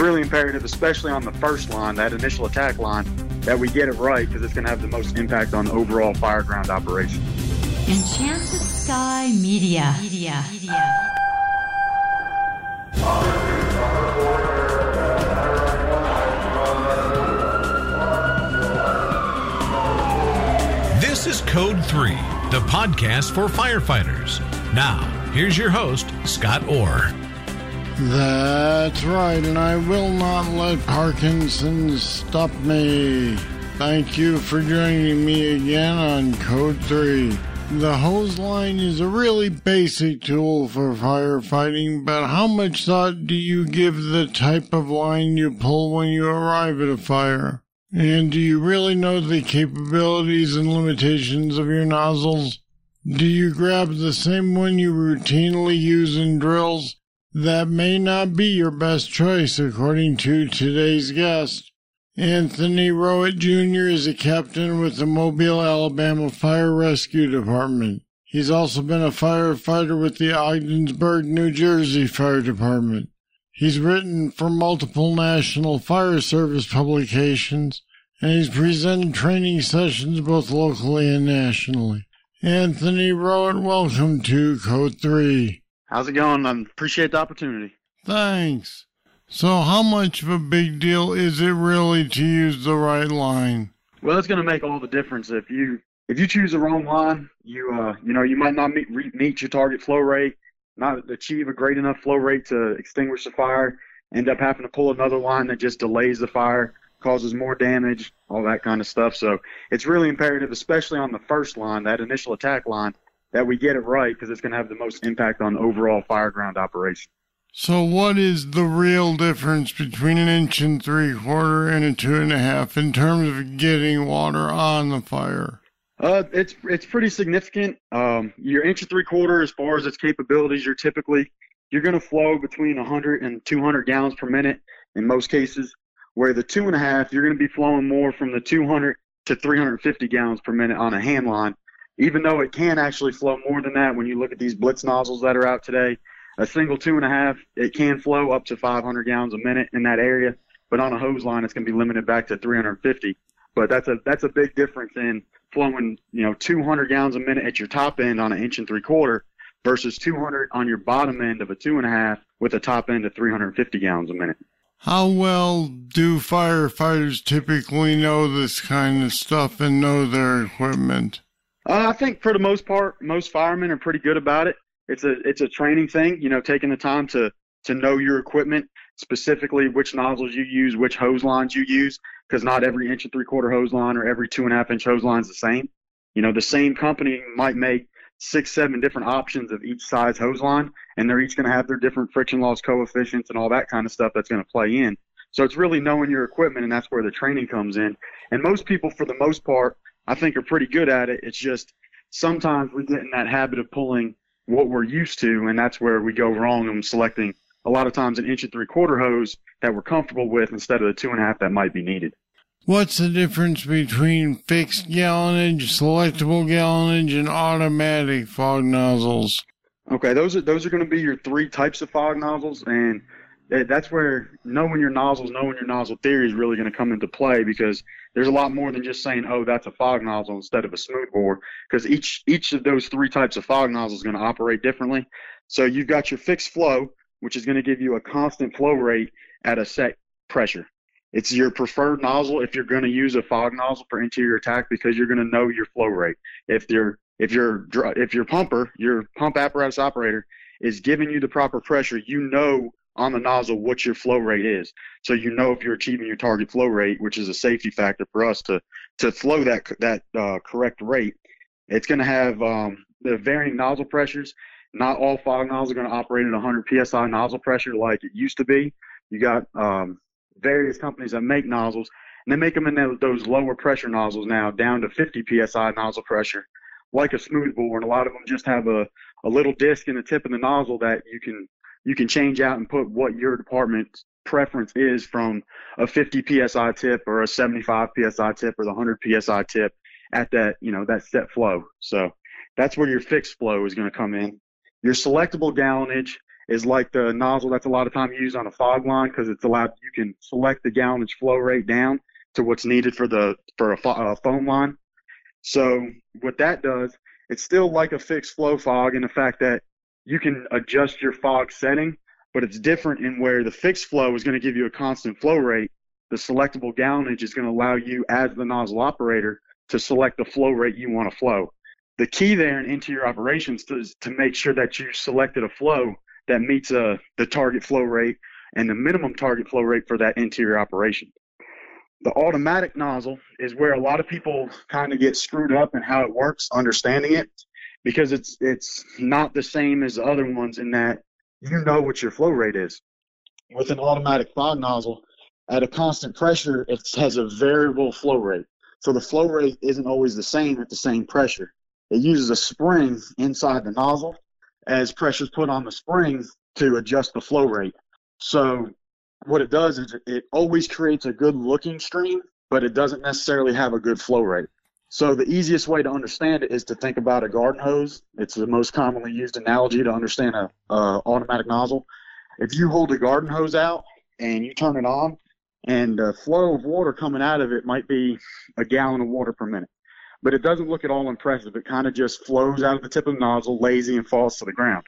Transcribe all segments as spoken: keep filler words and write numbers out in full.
it's really imperative, especially on the first line, that initial attack line, that we get it right, because it's going to have the most impact on the overall fire ground operation. Enchanted Sky Media. Media. Media. This is Code three, the podcast for firefighters. Now, here's your host, Scott Orr. That's right, and I will not let Parkinson's stop me. Thank you for joining me again on Code three. The hose line is a really basic tool for firefighting, but how much thought do you give the type of line you pull when you arrive at a fire? And do you really know the capabilities and limitations of your nozzles? Do you grab the same one you routinely use in drills? That may not be your best choice, according to today's guest. Anthony Rowett, Junior is a captain with the Mobile, Alabama Fire Rescue Department. He's also been a firefighter with the Ogdensburg, New Jersey Fire Department. He's written for multiple national fire service publications, and he's presented training sessions both locally and nationally. Anthony Rowett, welcome to Code three. How's it going? I appreciate the opportunity. Thanks. So how much of a big deal is it really to use the right line? Well, it's going to make all the difference. If you if you choose the wrong line, you uh you know you might not meet meet your target flow rate, not achieve a great enough flow rate to extinguish the fire, end up having to pull another line that just delays the fire, causes more damage, all that kind of stuff. So it's really imperative, especially on the first line, that initial attack line, that we get it right, because it's going to have the most impact on overall fire ground operation. So what is the real difference between an inch and three-quarter and a two-and-a-half in terms of getting water on the fire? Uh, it's it's pretty significant. Um, your inch and three-quarter, as far as its capabilities, you're typically, you're going to flow between one hundred and two hundred gallons per minute in most cases, where the two-and-a-half, you're going to be flowing more from the two hundred to three hundred fifty gallons per minute on a hand line, even though it can actually flow more than that. When you look at these blitz nozzles that are out today, a single two and a half, it can flow up to five hundred gallons a minute in that area, but on a hose line, it's going to be limited back to three hundred fifty. But that's a that's a big difference in flowing, you know, two hundred gallons a minute at your top end on an inch and three quarter versus two hundred on your bottom end of a two and a half with a top end of three hundred fifty gallons a minute. How well do firefighters typically know this kind of stuff and know their equipment? Uh, I think for the most part, most firemen are pretty good about it. It's a it's a training thing, you know, taking the time to, to know your equipment, specifically which nozzles you use, which hose lines you use, because not every inch and three-quarter hose line or every two-and-a-half-inch hose line is the same. You know, the same company might make six, seven different options of each size hose line, and they're each going to have their different friction loss coefficients and all that kind of stuff that's going to play in. So it's really knowing your equipment, and that's where the training comes in. And most people, for the most part, I think are pretty good at it. It's just sometimes we get in that habit of pulling what we're used to, and that's where we go wrong in selecting a lot of times an inch and three-quarter hose that we're comfortable with instead of the two-and-a-half that might be needed. What's the difference between fixed gallonage, selectable gallonage, and automatic fog nozzles? Okay, those are those are going to be your three types of fog nozzles, and that's where knowing your nozzles, knowing your nozzle theory is really going to come into play, because there's a lot more than just saying, oh, that's a fog nozzle instead of a smoothbore, because each each of those three types of fog nozzles is going to operate differently. So you've got your fixed flow, which is going to give you a constant flow rate at a set pressure. It's your preferred nozzle if you're going to use a fog nozzle for interior attack, because you're going to know your flow rate. If you're, if you're, if your pumper, your pump apparatus operator is giving you the proper pressure, you know on the nozzle what your flow rate is. So you know if you're achieving your target flow rate, which is a safety factor for us to to flow that that uh, correct rate. It's going to have um, the varying nozzle pressures. Not all fog nozzles are going to operate at one hundred P S I nozzle pressure like it used to be. You got um, various companies that make nozzles, and they make them in those lower pressure nozzles now, down to fifty P S I nozzle pressure, like a smoothbore. And a lot of them just have a, a little disc in the tip of the nozzle that you can You can change out and put what your department's preference is from a fifty P S I tip or a seventy-five P S I tip or the one hundred P S I tip at that, you know, that set flow. So that's where your fixed flow is going to come in. Your selectable gallonage is like the nozzle that's a lot of time used on a fog line, because it's allowed, you can select the gallonage flow rate down to what's needed for the for a fo uh, foam line. So what that does, it's still like a fixed flow fog in the fact that you can adjust your fog setting, but it's different in where the fixed flow is going to give you a constant flow rate. The selectable gallonage is going to allow you as the nozzle operator to select the flow rate you want to flow. The key there and into your operations is to make sure that you selected a flow that meets uh, the target flow rate and the minimum target flow rate for that interior operation. The automatic nozzle is where a lot of people kind of get screwed up in how it works, understanding it, because it's it's not the same as the other ones in that you know what your flow rate is. With an automatic fog nozzle, at a constant pressure, it has a variable flow rate. So the flow rate isn't always the same at the same pressure. It uses a spring inside the nozzle as pressure is put on the spring to adjust the flow rate. So what it does is it always creates a good looking stream, but it doesn't necessarily have a good flow rate. So the easiest way to understand it is to think about a garden hose. It's the most commonly used analogy to understand a, a automatic nozzle. If you hold a garden hose out and you turn it on, and the flow of water coming out of it might be a gallon of water per minute. But it doesn't look at all impressive. It kind of just flows out of the tip of the nozzle, lazy, and falls to the ground.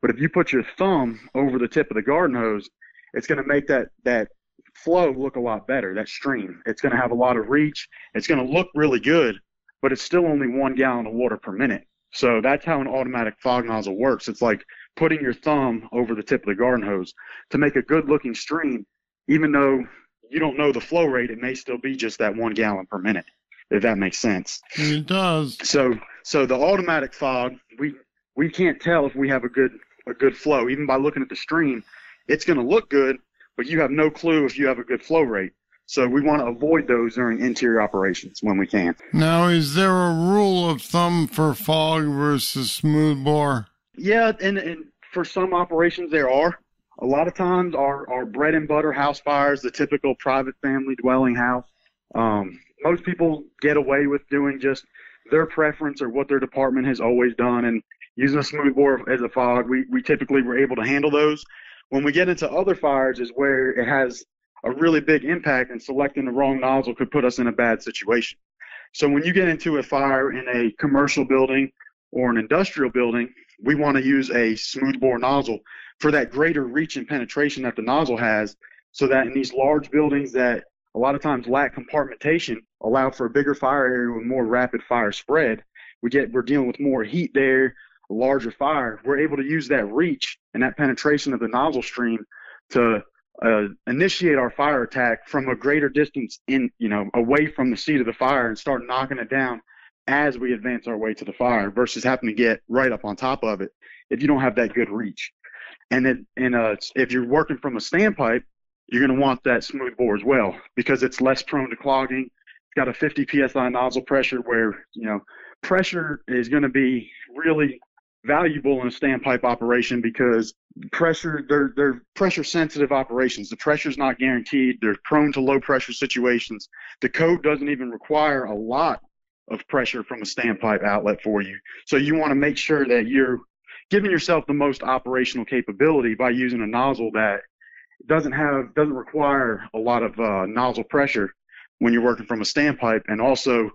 But if you put your thumb over the tip of the garden hose, it's going to make that, that flow look a lot better, that stream. It's going to have a lot of reach. It's going to look really good, but it's still only one gallon of water per minute. So that's how an automatic fog nozzle works. It's like putting your thumb over the tip of the garden hose to make a good-looking stream. Even though you don't know the flow rate, it may still be just that one gallon per minute, if that makes sense. It does. So so the automatic fog, we we can't tell if we have a good a good flow. Even by looking at the stream, it's going to look good, but you have no clue if you have a good flow rate. So we want to avoid those during interior operations when we can. Now, is there a rule of thumb for fog versus smooth bore? Yeah, and, and for some operations there are. A lot of times our, our bread and butter house fires, the typical private family dwelling house, um, most people get away with doing just their preference or what their department has always done, and using a smooth bore as a fog, we, we typically were able to handle those. When we get into other fires is where it has a really big impact, and selecting the wrong nozzle could put us in a bad situation. So when you get into a fire in a commercial building or an industrial building, we want to use a smooth bore nozzle for that greater reach and penetration that the nozzle has, so that in these large buildings that a lot of times lack compartmentation, allow for a bigger fire area with more rapid fire spread. We get, we're dealing with more heat there, a larger fire. We're able to use that reach and that penetration of the nozzle stream to uh, initiate our fire attack from a greater distance in, you know, away from the seat of the fire, and start knocking it down as we advance our way to the fire, versus having to get right up on top of it if you don't have that good reach. And then, and uh, if you're working from a standpipe, you're going to want that smooth bore as well, because it's less prone to clogging. It's got a fifty P S I nozzle pressure, where, you know, pressure is going to be really valuable in a standpipe operation, because pressure, they're, they're pressure sensitive operations. The pressure is not guaranteed. They're prone to low pressure situations. The code doesn't even require a lot of pressure from a standpipe outlet for you. So you want to make sure that you're giving yourself the most operational capability by using a nozzle that doesn't have doesn't require a lot of uh, nozzle pressure when you're working from a standpipe. And also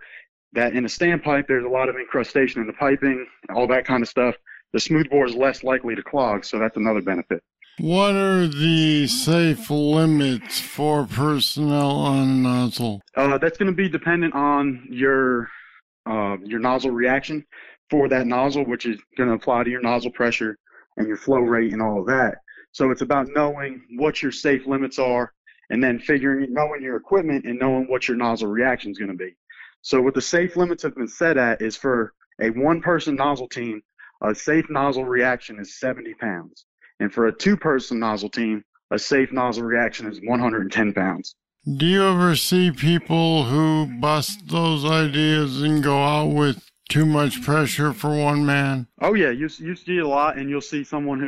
that in a standpipe, there's a lot of incrustation in the piping, all that kind of stuff. The smooth bore is less likely to clog, so that's another benefit. What are the safe limits for personnel on a nozzle? Uh, that's going to be dependent on your uh, your nozzle reaction for that nozzle, which is going to apply to your nozzle pressure and your flow rate and all of that. So it's about knowing what your safe limits are, and then figuring, knowing your equipment and knowing what your nozzle reaction is going to be. So what the safe limits have been set at is for a one-person nozzle team, a safe nozzle reaction is seventy pounds. And for a two-person nozzle team, a safe nozzle reaction is one hundred ten pounds. Do you ever see people who bust those ideas and go out with too much pressure for one man? Oh, yeah. You, you see a lot, and you'll see someone who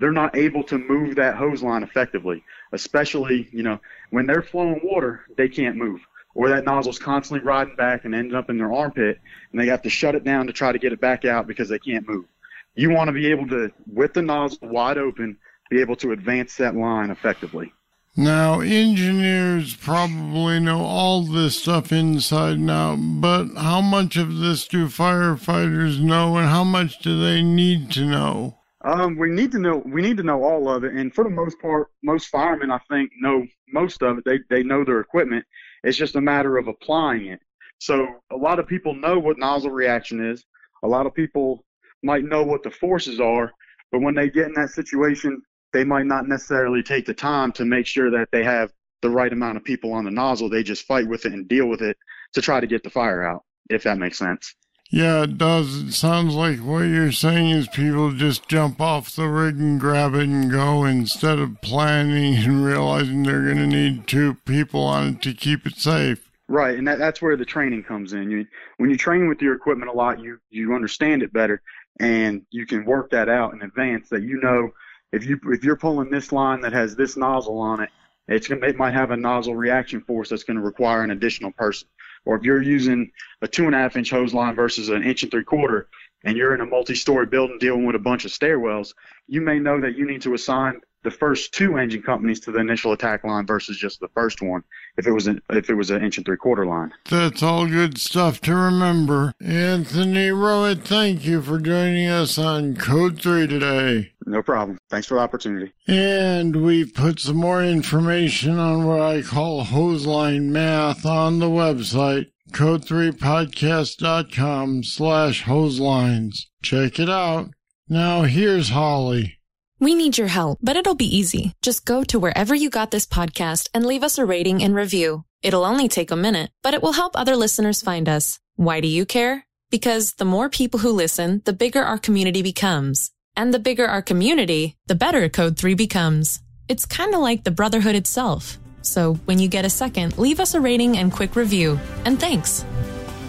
they're not able to move that hose line effectively, especially, you know, when they're flowing water, they can't move. Or that nozzle's constantly riding back and ends up in their armpit, and they have to shut it down to try to get it back out because they can't move. you want to be able to, with the nozzle wide open, be able to advance that line effectively. Now, engineers probably know all this stuff inside now, but how much of this do firefighters know, and how much do they need to know? Um, we need to know. We need to know all of it, and for the most part, most firemen, I think, know most of it. They they know their equipment. It's just a matter of applying it. So a lot of people know what nozzle reaction is. A lot of people might know what the forces are, but when they get in that situation, they might not necessarily take the time to make sure that they have the right amount of people on the nozzle. They just fight with it and deal with it to try to get the fire out, if that makes sense. Yeah, it does. It sounds like what you're saying is people just jump off the rig and grab it and go instead of planning and realizing they're going to need two people on it to keep it safe. Right, and that, that's where the training comes in. You, when you train with your equipment a lot, you, you understand it better, and you can work that out in advance, that you know if, you, if you're pulling this line that has this nozzle on it, it's gonna, it might have a nozzle reaction force that's going to require an additional person. Or if you're using a two and a half inch hose line versus an inch and three quarter, and you're in a multi-story building dealing with a bunch of stairwells, you may know that you need to assign the first two engine companies to the initial attack line versus just the first one if it was an, if it was an inch and three quarter line. That's all good stuff to remember. Anthony Rowett, thank you for joining us on Code three today. No problem. Thanks for the opportunity. And we put some more information on what I call hose line math on the website, code three podcast dot com slash hoselines. Check it out. Now here's Holly. We need your help, but it'll be easy. Just go to wherever you got this podcast and leave us a rating and review. It'll only take a minute, but it will help other listeners find us. Why do you care? Because the more people who listen, the bigger our community becomes. And the bigger our community, the better Code three becomes. It's kind of like the brotherhood itself. So when you get a second, leave us a rating and quick review. And thanks.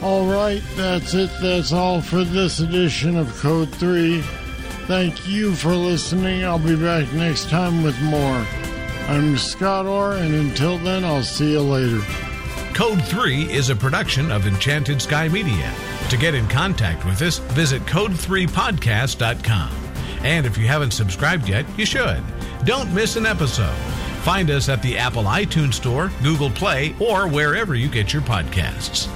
All right, that's it. That's all for this edition of Code three. Thank you for listening. I'll be back next time with more. I'm Scott Orr, and until then, I'll see you later. Code three is a production of Enchanted Sky Media. To get in contact with us, visit code three podcast dot com. And if you haven't subscribed yet, you should. Don't miss an episode. Find us at the Apple iTunes Store, Google Play, or wherever you get your podcasts.